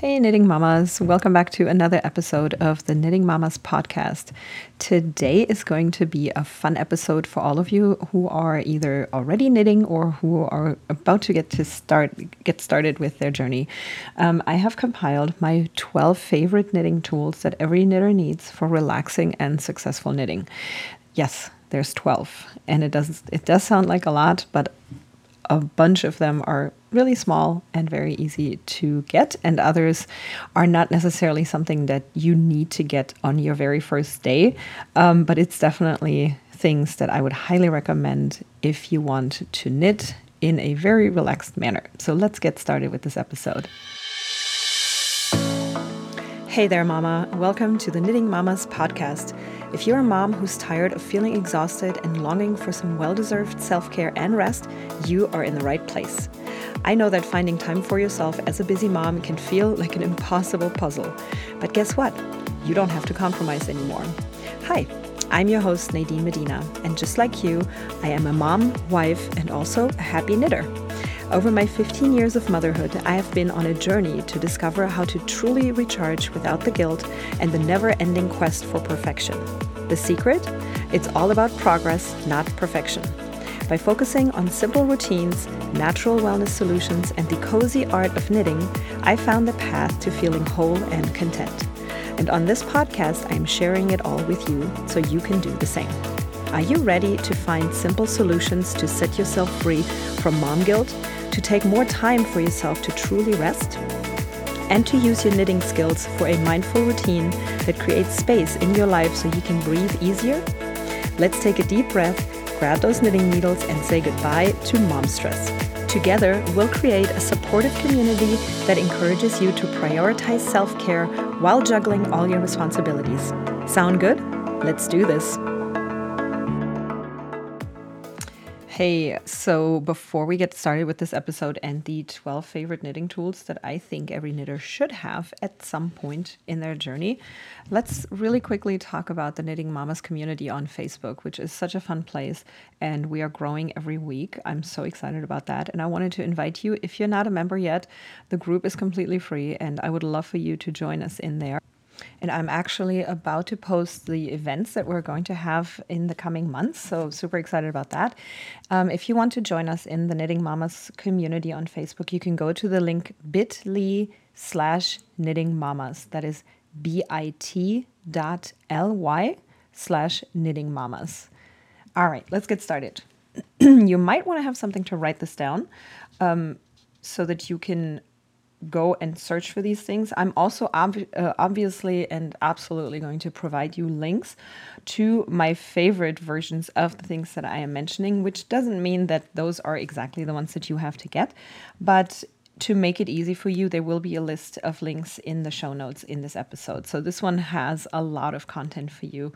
Hey Knitting Mamas, welcome back to another episode of the Knitting Mamas Podcast. Today is going to be a fun episode for all of you who are either already knitting or who are about to get started with their journey. I have compiled my 12 favorite knitting tools that every knitter needs for relaxing and successful knitting. Yes, there's 12, and it does sound like a lot, but a bunch of them are really small and very easy to get, and others are not necessarily something that you need to get on your very first day, but it's definitely things that I would highly recommend if you want to knit in a very relaxed manner. So let's get started with this episode. Hey there, Mama. Welcome to the Knitting Mamas Podcast. If you're a mom who's tired of feeling exhausted and longing for some well-deserved self-care and rest, you are in the right place. I know that finding time for yourself as a busy mom can feel like an impossible puzzle. But guess what? You don't have to compromise anymore. Hi, I'm your host, Nadine Medina. And just like you, I am a mom, wife, and also a happy knitter. Over my 15 years of motherhood, I have been on a journey to discover how to truly recharge without the guilt and the never-ending quest for perfection. The secret? It's all about progress, not perfection. By focusing on simple routines, natural wellness solutions, and the cozy art of knitting, I found the path to feeling whole and content. And on this podcast, I'm sharing it all with you so you can do the same. Are you ready to find simple solutions to set yourself free from mom guilt, to take more time for yourself to truly rest, and to use your knitting skills for a mindful routine that creates space in your life so you can breathe easier? Let's take a deep breath, grab those knitting needles, and say goodbye to mom stress. Together, we'll create a supportive community that encourages you to prioritize self-care while juggling all your responsibilities. Sound good? Let's do this. Hey, so before we get started with this episode and the 12 favorite knitting tools that I think every knitter should have at some point in their journey, let's really quickly talk about the Knitting Mamas community on Facebook, which is such a fun place, and we are growing every week. I'm so excited about that, and I wanted to invite you, if you're not a member yet, the group is completely free, and I would love for you to join us in there. And I'm actually about to post the events that we're going to have in the coming months, so super excited about that. If you want to join us in the Knitting Mamas community on Facebook, you can go to the link bit.ly/knitting mamas. That is bit.ly/knitting mamas. All right, let's get started. You might want to have something to write this down so that you can go and search for these things. I'm also obviously and absolutely going to provide you links to my favorite versions of the things that I am mentioning, which doesn't mean that those are exactly the ones that you have to get, but to make it easy for you, there will be a list of links in the show notes in this episode. So this one has a lot of content for you,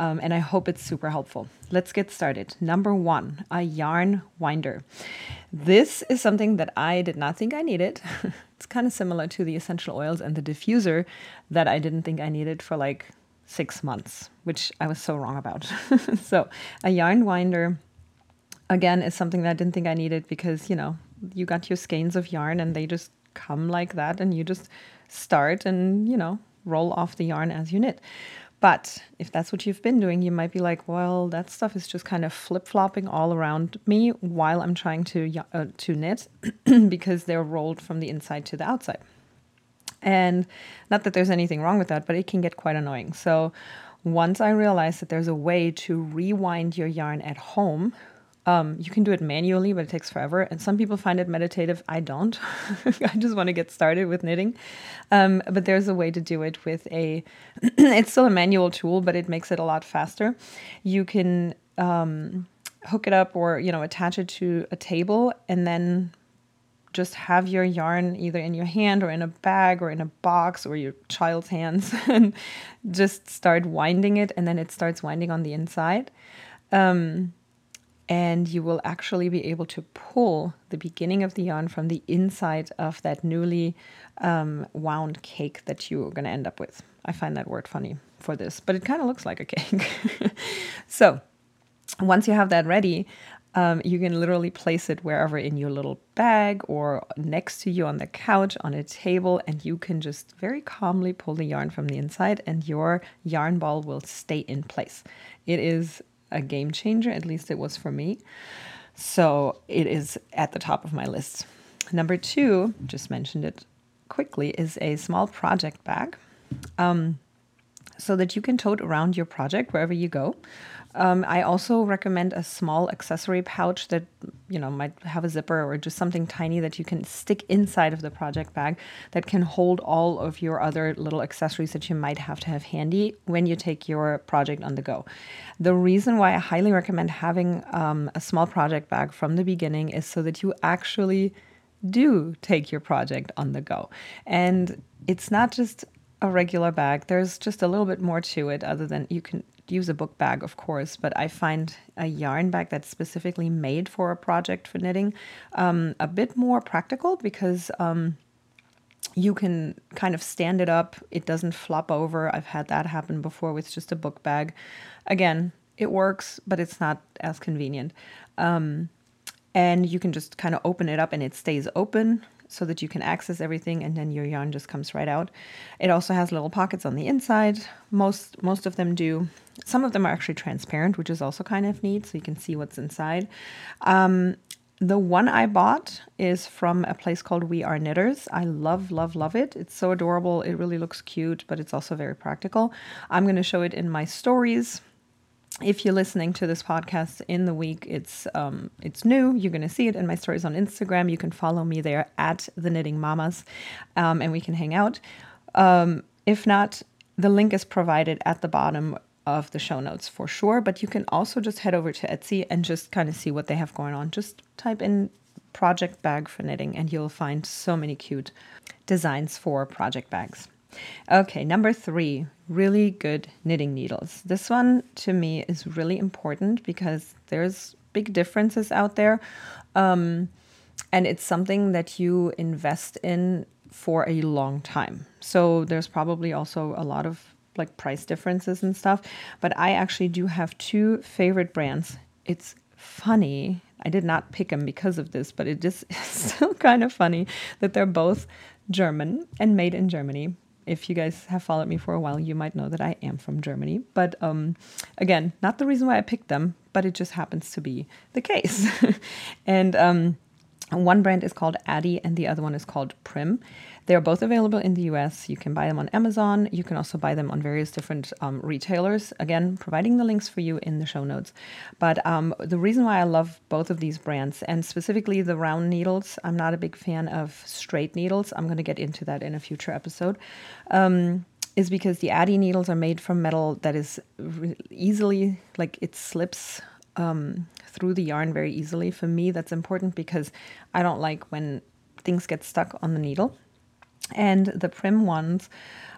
and I hope it's super helpful. Let's get started. Number one, a yarn winder. This is something that I did not think I needed. It's kind of similar to the essential oils and the diffuser that I didn't think I needed for like 6 months, which I was so wrong about. So a yarn winder, again, is something that I didn't think I needed because, you know, you got your skeins of yarn and they just come like that and you just start and, you know, roll off the yarn as you knit. But if that's what you've been doing, you might be like, well, that stuff is just kind of flip-flopping all around me while I'm trying to knit because they're rolled from the inside to the outside. And not that there's anything wrong with that, but it can get quite annoying. So once I realized that there's a way to rewind your yarn at home, you can do it manually, but it takes forever. And some people find it meditative. I don't. I just want to get started with knitting. But there's a way to do it with a, it's still a manual tool, but it makes it a lot faster. You can hook it up or, you know, attach it to a table and then just have your yarn either in your hand or in a bag or in a box or your child's hands and just start winding it. And then it starts winding on the inside. And you will actually be able to pull the beginning of the yarn from the inside of that newly wound cake that you're going to end up with. I find that word funny for this, but it kind of looks like a cake. So once you have that ready, You can literally place it wherever in your little bag or next to you on the couch, on a table, and you can just very calmly pull the yarn from the inside and your yarn ball will stay in place. It is a game changer, at least it was for me. So it is at the top of my list. Number two, just mentioned it quickly, is a small project bag so that you can tote around your project wherever you go. I also recommend a small accessory pouch that, you know, might have a zipper or just something tiny that you can stick inside of the project bag that can hold all of your other little accessories that you might have to have handy when you take your project on the go. The reason why I highly recommend having a small project bag from the beginning is so that you actually do take your project on the go. And it's not just a regular bag. There's just a little bit more to it other than you can use a book bag, of course, but I find a yarn bag that's specifically made for a project for knitting a bit more practical because you can kind of stand it up. It doesn't flop over. I've had that happen before with just a book bag. Again, it works, but it's not as convenient. And you can just kind of open it up and it stays open so that you can access everything, and then your yarn just comes right out. It also has little pockets on the inside. Most of them do. Some of them are actually transparent, which is also kind of neat, so you can see what's inside. The one I bought is from a place called We Are Knitters. I love, love, love it. It's so adorable. It really looks cute, but it's also very practical. I'm going to show it in my stories. If you're listening to this podcast in the week, it's new. You're going to see it in my stories on Instagram. You can follow me there at The Knitting Mamas, and we can hang out. If not, the link is provided at the bottom of the show notes for sure. But you can also just head over to Etsy and just kind of see what they have going on. Just type in project bag for knitting, and you'll find so many cute designs for project bags. Okay, number three, really good knitting needles. This one to me is really important because there's big differences out there. And it's something that you invest in for a long time. So there's probably also a lot of like price differences and stuff. But I actually do have two favorite brands. It's funny. I did not pick them because of this, but it is still kind of funny that they're both German and made in Germany. If you guys have followed me for a while, you might know that I am from Germany. But again, not the reason why I picked them, but it just happens to be the case. And one brand is called Addi and the other one is called Prim. They are both available in the US. You can buy them on Amazon. You can also buy them on various different retailers. Again, providing the links for you in the show notes. But the reason why I love both of these brands, and specifically the round needles, I'm not a big fan of straight needles. I'm going to get into that in a future episode. Is because the Addi needles are made from metal that is easily, like it slips through the yarn very easily. For me, that's important because I don't like when things get stuck on the needle. And the Prim ones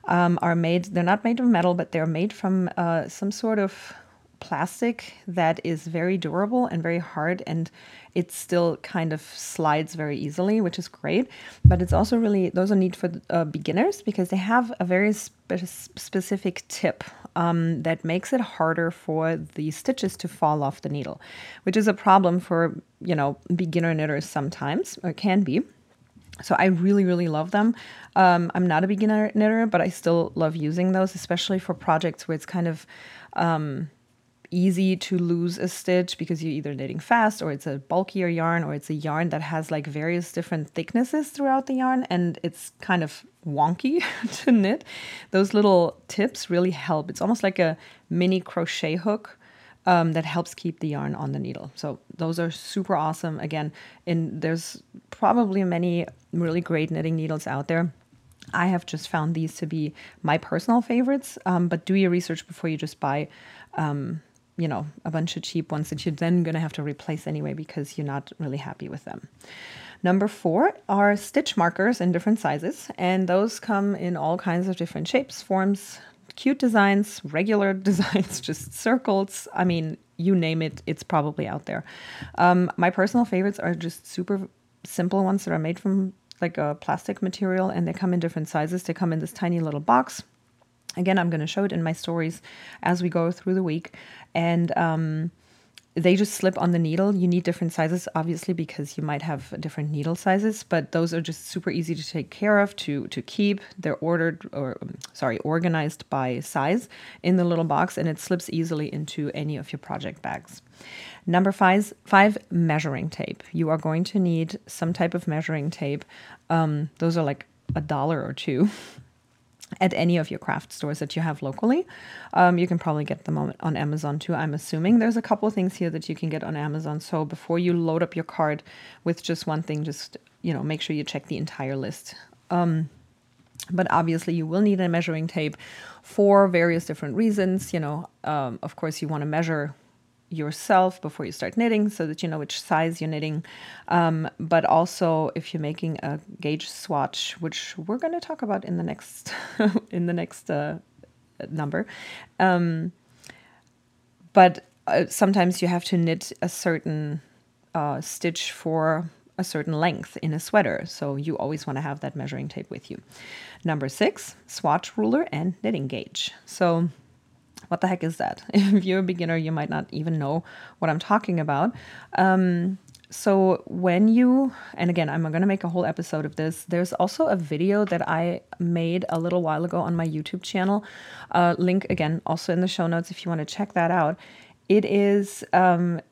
are made, they're not made of metal, but they're made from some sort of plastic that is very durable and very hard, and it still kind of slides very easily, which is great. But it's also really, those are neat for beginners because they have a very specific tip that makes it harder for the stitches to fall off the needle, which is a problem for, you know, beginner knitters sometimes, or can be. So I really, really love them. I'm not a beginner knitter, but I still love using those, especially for projects where it's kind of easy to lose a stitch because you're either knitting fast or it's a bulkier yarn or it's a yarn that has like various different thicknesses throughout the yarn and it's kind of wonky to knit. Those little tips really help. It's almost like a mini crochet hook that helps keep the yarn on the needle. So those are super awesome. Again, there's probably many really great knitting needles out there. I have just found these to be my personal favorites, but do your research before you just buy a bunch of cheap ones that you're then going to have to replace anyway because you're not really happy with them. Number four are stitch markers in different sizes, and those come in all kinds of different shapes, forms, cute designs, regular designs, just circles. I mean, you name it, it's probably out there. My personal favorites are just super simple ones that are made from like a plastic material, and they come in different sizes. They come in this tiny little box. Again, I'm going to show it in my stories as we go through the week. And They just slip on the needle. You need different sizes, obviously, because you might have different needle sizes, but those are just super easy to take care of, to keep. They're ordered or, organized by size in the little box, and it slips easily into any of your project bags. Number five, measuring tape. You are going to need some type of measuring tape. Those are like $1 or $2 at any of your craft stores that you have locally. You can probably get them on Amazon too, I'm assuming. There's a couple of things here that you can get on Amazon. So before you load up your cart with just one thing, just, make sure you check the entire list. But obviously you will need a measuring tape for various different reasons. Of course you want to measure yourself before you start knitting so that you know which size you're knitting, but also if you're making a gauge swatch, which we're going to talk about in the next number, but sometimes you have to knit a certain stitch for a certain length in a sweater, so you always want to have that measuring tape with you. Number six, swatch ruler and knitting gauge. So what the heck is that? If you're a beginner, you might not even know what I'm talking about. So when you, and again, I'm going to make a whole episode of this. There's also a video that I made a little while ago on my YouTube channel. Link again, also in the show notes if you want to check that out. It is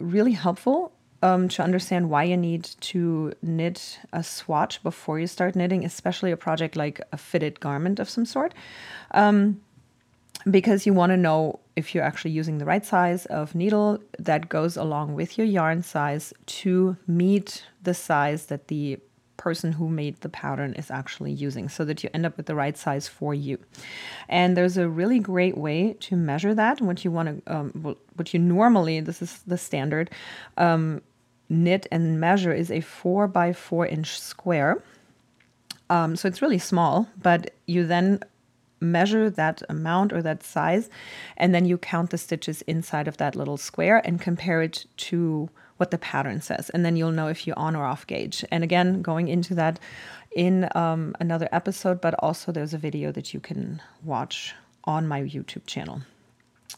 really helpful to understand why you need to knit a swatch before you start knitting, especially a project like a fitted garment of some sort. Because you want to know if you're actually using the right size of needle that goes along with your yarn size to meet the size that the person who made the pattern is actually using, so that you end up with the right size for you. And there's a really great way to measure that. What you want to, what you normally, this is the standard, knit and measure is a 4 by 4 inch square. So it's really small, but you then measure that amount or that size, and then you count the stitches inside of that little square and compare it to what the pattern says, and then you'll know if you're on or off gauge. And again, going into that in another episode, but also there's a video that you can watch on my YouTube channel.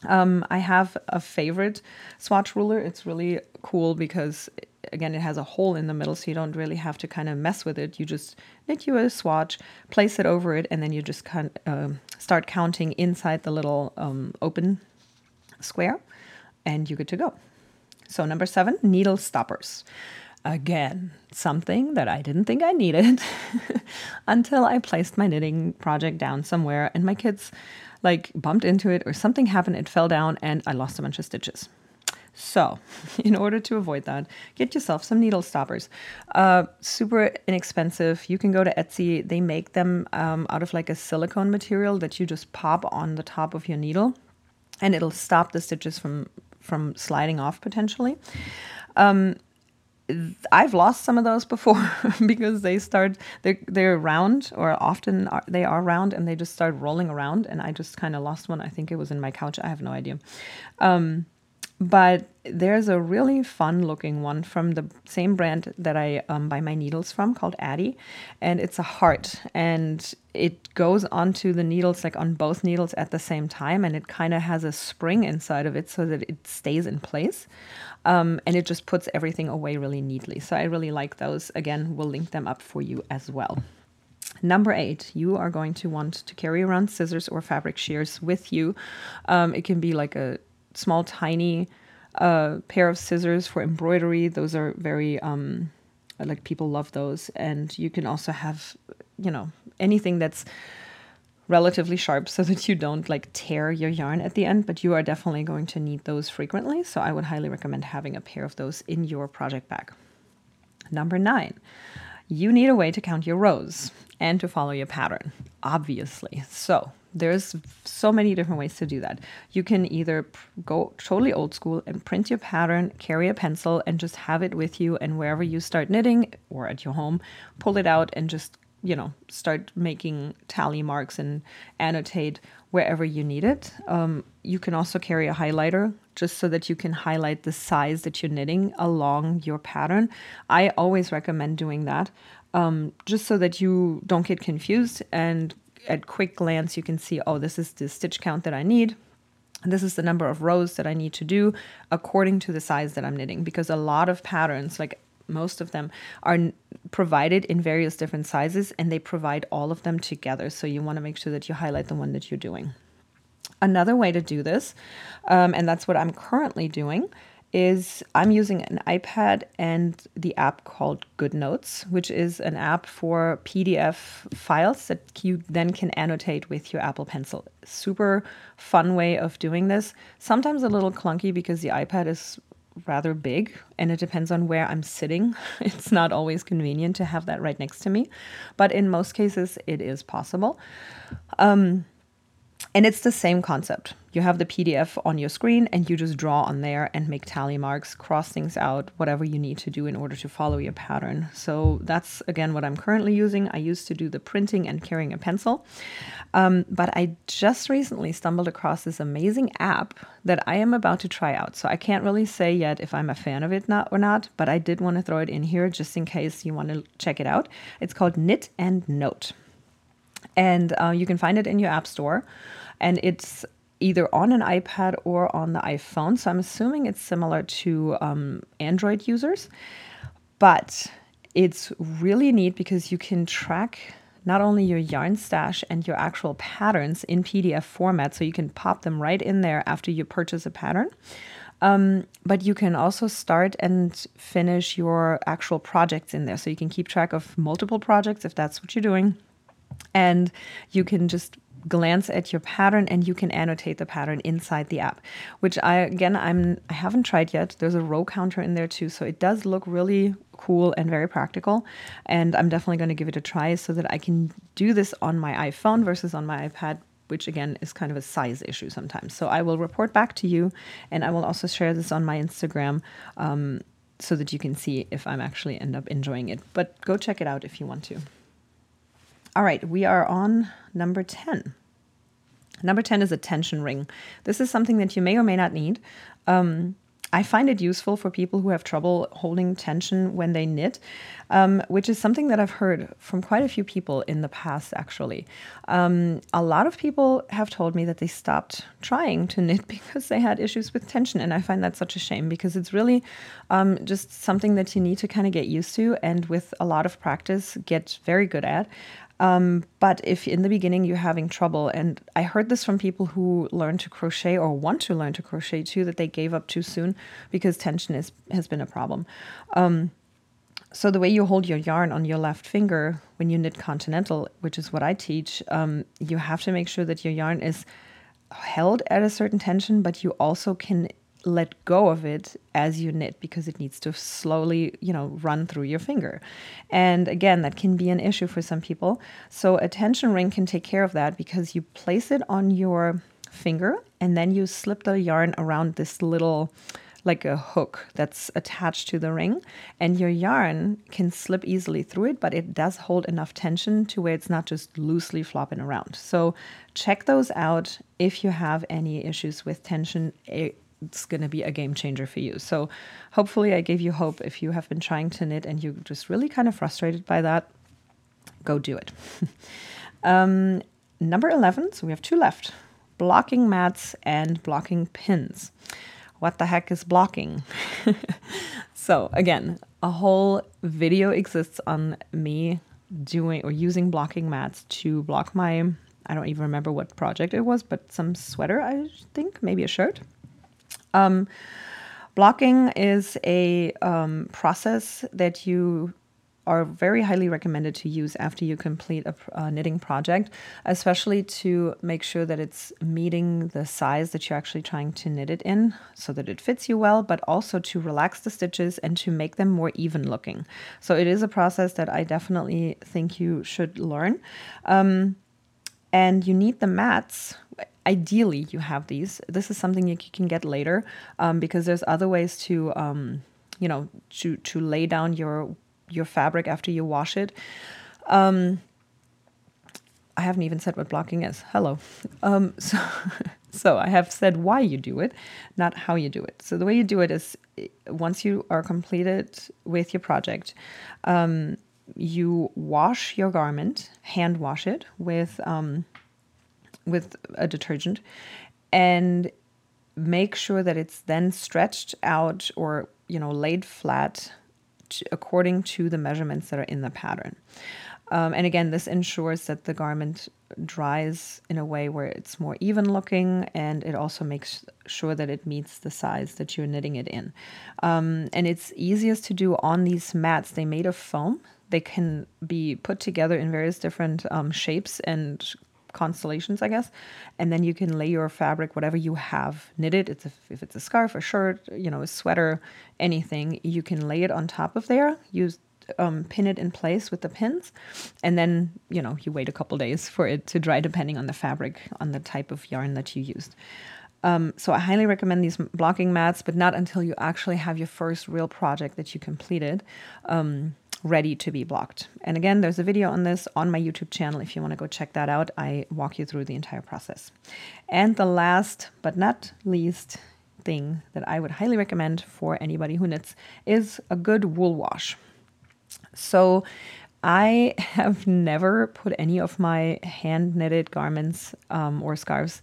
I have a favorite swatch ruler. It's really cool because, again, it has a hole in the middle, so you don't really have to kind of mess with it. You just knit you a swatch, place it over it, and then you just start counting inside the little open square, and you're good to go. So number seven, needle stoppers. Again, something that I didn't think I needed until I placed my knitting project down somewhere, and my kids bumped into it or something happened. It fell down and I lost a bunch of stitches. So in order to avoid that, get yourself some needle stoppers. Super inexpensive. You can go to Etsy. They make them out of a silicone material that you just pop on the top of your needle, and it'll stop the stitches from sliding off potentially. I've lost some of those before because they're round, or often they are round, and they just start rolling around, and I just kind of lost one. I think it was in my couch. I have no idea. But there's a really fun looking one from the same brand that I buy my needles from, called Addi, and it's a heart, and it goes onto the needles, on both needles at the same time, and it kind of has a spring inside of it so that it stays in place, and it just puts everything away really neatly. So I really like those. Again, we'll link them up for you as well. Number eight, you are going to want to carry around scissors or fabric shears with you. It can be a small, tiny pair of scissors for embroidery. Those are very, people love those. And you can also have, anything that's relatively sharp so that you don't tear your yarn at the end, but you are definitely going to need those frequently. So I would highly recommend having a pair of those in your project bag. Number nine, you need a way to count your rows and to follow your pattern, obviously. So there's so many different ways to do that. You can either go totally old school and print your pattern, carry a pencil, and just have it with you. And wherever you start knitting or at your home, pull it out and just, start making tally marks and annotate wherever you need it. You can also carry a highlighter just so that you can highlight the size that you're knitting along your pattern. I always recommend doing that just so that you don't get confused, and at quick glance, you can see, oh, this is the stitch count that I need. this is the number of rows that I need to do according to the size that I'm knitting, because a lot of patterns, like most of them, are provided in various different sizes and they provide all of them together. So you want to make sure that you highlight the one that you're doing. Another way to do this, and that's what I'm currently doing, is I'm using an iPad and the app called GoodNotes, which is an app for PDF files that you then can annotate with your Apple Pencil. Super fun way of doing this. Sometimes a little clunky because the iPad is rather big and it depends on where I'm sitting. It's not always convenient to have that right next to me, but in most cases it is possible. And it's the same concept. You have the PDF on your screen and you just draw on there and make tally marks, cross things out, whatever you need to do in order to follow your pattern. So that's, again, what I'm currently using. I used to do the printing and carrying a pencil. But I just recently stumbled across this amazing app that I am about to try out. So I can't really say yet if I'm a fan of it or not, but I did want to throw it in here just in case you want to check it out. It's called Knit and Note. And you can find it in your app store, and it's either on an iPad or on the iPhone. So I'm assuming it's similar to Android users, but it's really neat because you can track not only your yarn stash and your actual patterns in PDF format. So you can pop them right in there after you purchase a pattern. But you can also start and finish your actual projects in there. So you can keep track of multiple projects if that's what you're doing. And you can just glance at your pattern and you can annotate the pattern inside the app, which I haven't tried yet. There's a row counter in there too. So it does look really cool and very practical. And I'm definitely going to give it a try so that I can do this on my iPhone versus on my iPad, which again is kind of a size issue sometimes. So I will report back to you, and I will also share this on my Instagram so that you can see if I'm actually end up enjoying it. But go check it out if you want to. All right, we are on number 10. Number 10 is a tension ring. This is something that you may or may not need. I find it useful for people who have trouble holding tension when they knit, which is something that I've heard from quite a few people in the past, actually. A lot of people have told me that they stopped trying to knit because they had issues with tension, and I find that such a shame because it's really just something that you need to kind of get used to and with a lot of practice get very good at. But if in the beginning you're having trouble, and I heard this from people who learn to crochet or want to learn to crochet too, that they gave up too soon because tension has been a problem. So the way you hold your yarn on your left finger when you knit continental, which is what I teach, you have to make sure that your yarn is held at a certain tension, but you also can let go of it as you knit because it needs to slowly, run through your finger. And again, that can be an issue for some people. So a tension ring can take care of that because you place it on your finger and then you slip the yarn around this little, like a hook that's attached to the ring, and your yarn can slip easily through it, but it does hold enough tension to where it's not just loosely flopping around. So check those out if you have any issues with tension. It's going to be a game changer for you. So hopefully I gave you hope. If you have been trying to knit and you're just really kind of frustrated by that, go do it. Number 11, so we have two left, blocking mats and blocking pins. What the heck is blocking? So again, a whole video exists on me doing or using blocking mats to block my, I don't even remember what project it was, but some sweater, I think, maybe a shirt. Blocking is a process that you are very highly recommended to use after you complete a knitting project, especially to make sure that it's meeting the size that you're actually trying to knit it in so that it fits you well, but also to relax the stitches and to make them more even looking. So it is a process that I definitely think you should learn. And you need the mats. Ideally, you have these. This is something you can get later because there's other ways to lay down your fabric after you wash it. I haven't even said what blocking is. Hello. So I have said why you do it, not how you do it. So the way you do it is once you are completed with your project, you wash your garment, hand wash it with a detergent, and make sure that it's then stretched out or, you know, laid flat according to the measurements that are in the pattern. And again, this ensures that the garment dries in a way where it's more even looking, and it also makes sure that it meets the size that you're knitting it in. And it's easiest to do on these mats. They're made of foam. They can be put together in various different shapes and constellations, I guess. And then you can lay your fabric, whatever you have knitted. If it's a scarf, a shirt, you know, a sweater, anything, you can lay it on top of there. Pin it in place with the pins, and then, you know, you wait a couple days for it to dry, depending on the fabric, on the type of yarn that you used. So I highly recommend these blocking mats, but not until you actually have your first real project that you completed ready to be blocked. And again, there's a video on this on my YouTube channel if you want to go check that out. I walk you through the entire process. And the last but not least thing that I would highly recommend for anybody who knits is a good wool wash. So I have never put any of my hand-knitted garments or scarves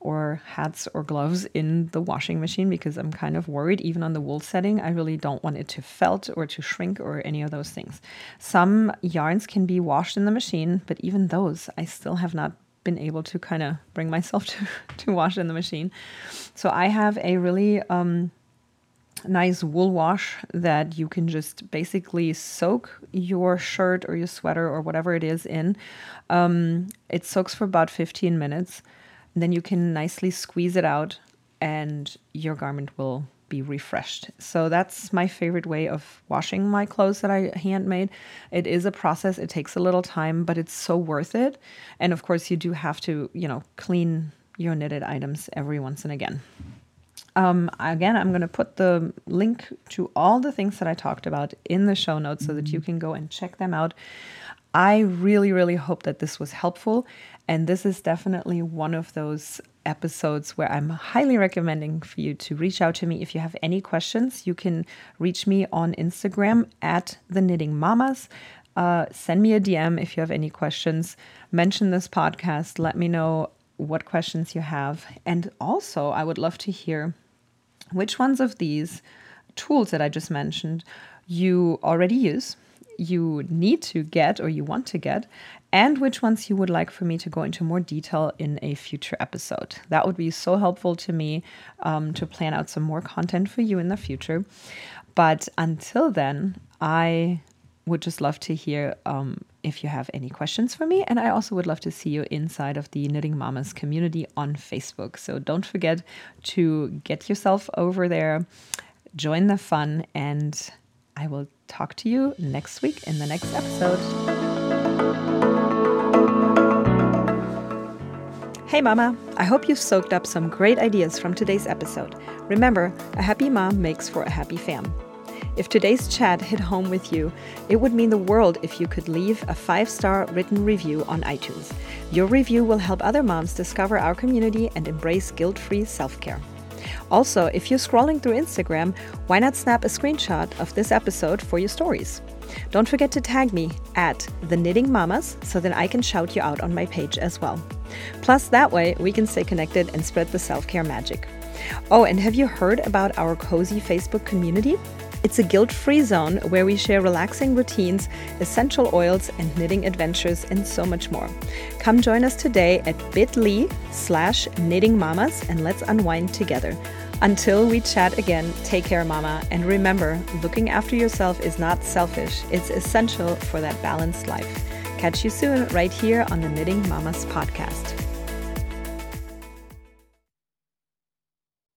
or hats or gloves in the washing machine because I'm kind of worried. Even on the wool setting, I really don't want it to felt or to shrink or any of those things. Some yarns can be washed in the machine, but even those I still have not been able to kind of bring myself to wash in the machine. So I have a really... nice wool wash that you can just basically soak your shirt or your sweater or whatever it is in. It soaks for about 15 minutes. Then you can nicely squeeze it out and your garment will be refreshed. So that's my favorite way of washing my clothes that I handmade. It is a process. It takes a little time, but it's so worth it. And of course you do have to, you know, clean your knitted items every once and again. Again, I'm going to put the link to all the things that I talked about in the show notes so that you can go and check them out. I really, really hope that this was helpful. And this is definitely one of those episodes where I'm highly recommending for you to reach out to me. If you have any questions, you can reach me on Instagram at The Knitting Mamas. Send me a DM if you have any questions. Mention this podcast. Let me know what questions you have. And also, I would love to hear which ones of these tools that I just mentioned you already use, you need to get or you want to get, and which ones you would like for me to go into more detail in a future episode. That would be so helpful to me to plan out some more content for you in the future. But until then, I would just love to hear if you have any questions for me. And I also would love to see you inside of the Knitting Mamas community on Facebook. So don't forget to get yourself over there, join the fun, and I will talk to you next week in the next episode. Hey Mama, I hope you've soaked up some great ideas from today's episode. Remember, a happy mom makes for a happy fam. If today's chat hit home with you, it would mean the world if you could leave a 5-star written review on iTunes. Your review will help other moms discover our community and embrace guilt-free self-care. Also, if you're scrolling through Instagram, why not snap a screenshot of this episode for your stories? Don't forget to tag me at The Knitting Mamas so that I can shout you out on my page as well. Plus, that way we can stay connected and spread the self-care magic. Oh, and have you heard about our cozy Facebook community? It's a guilt-free zone where we share relaxing routines, essential oils, and knitting adventures, and so much more. Come join us today at bit.ly/knittingmamas and let's unwind together. Until we chat again, take care, Mama. And remember, looking after yourself is not selfish. It's essential for that balanced life. Catch you soon right here on the Knitting Mamas podcast.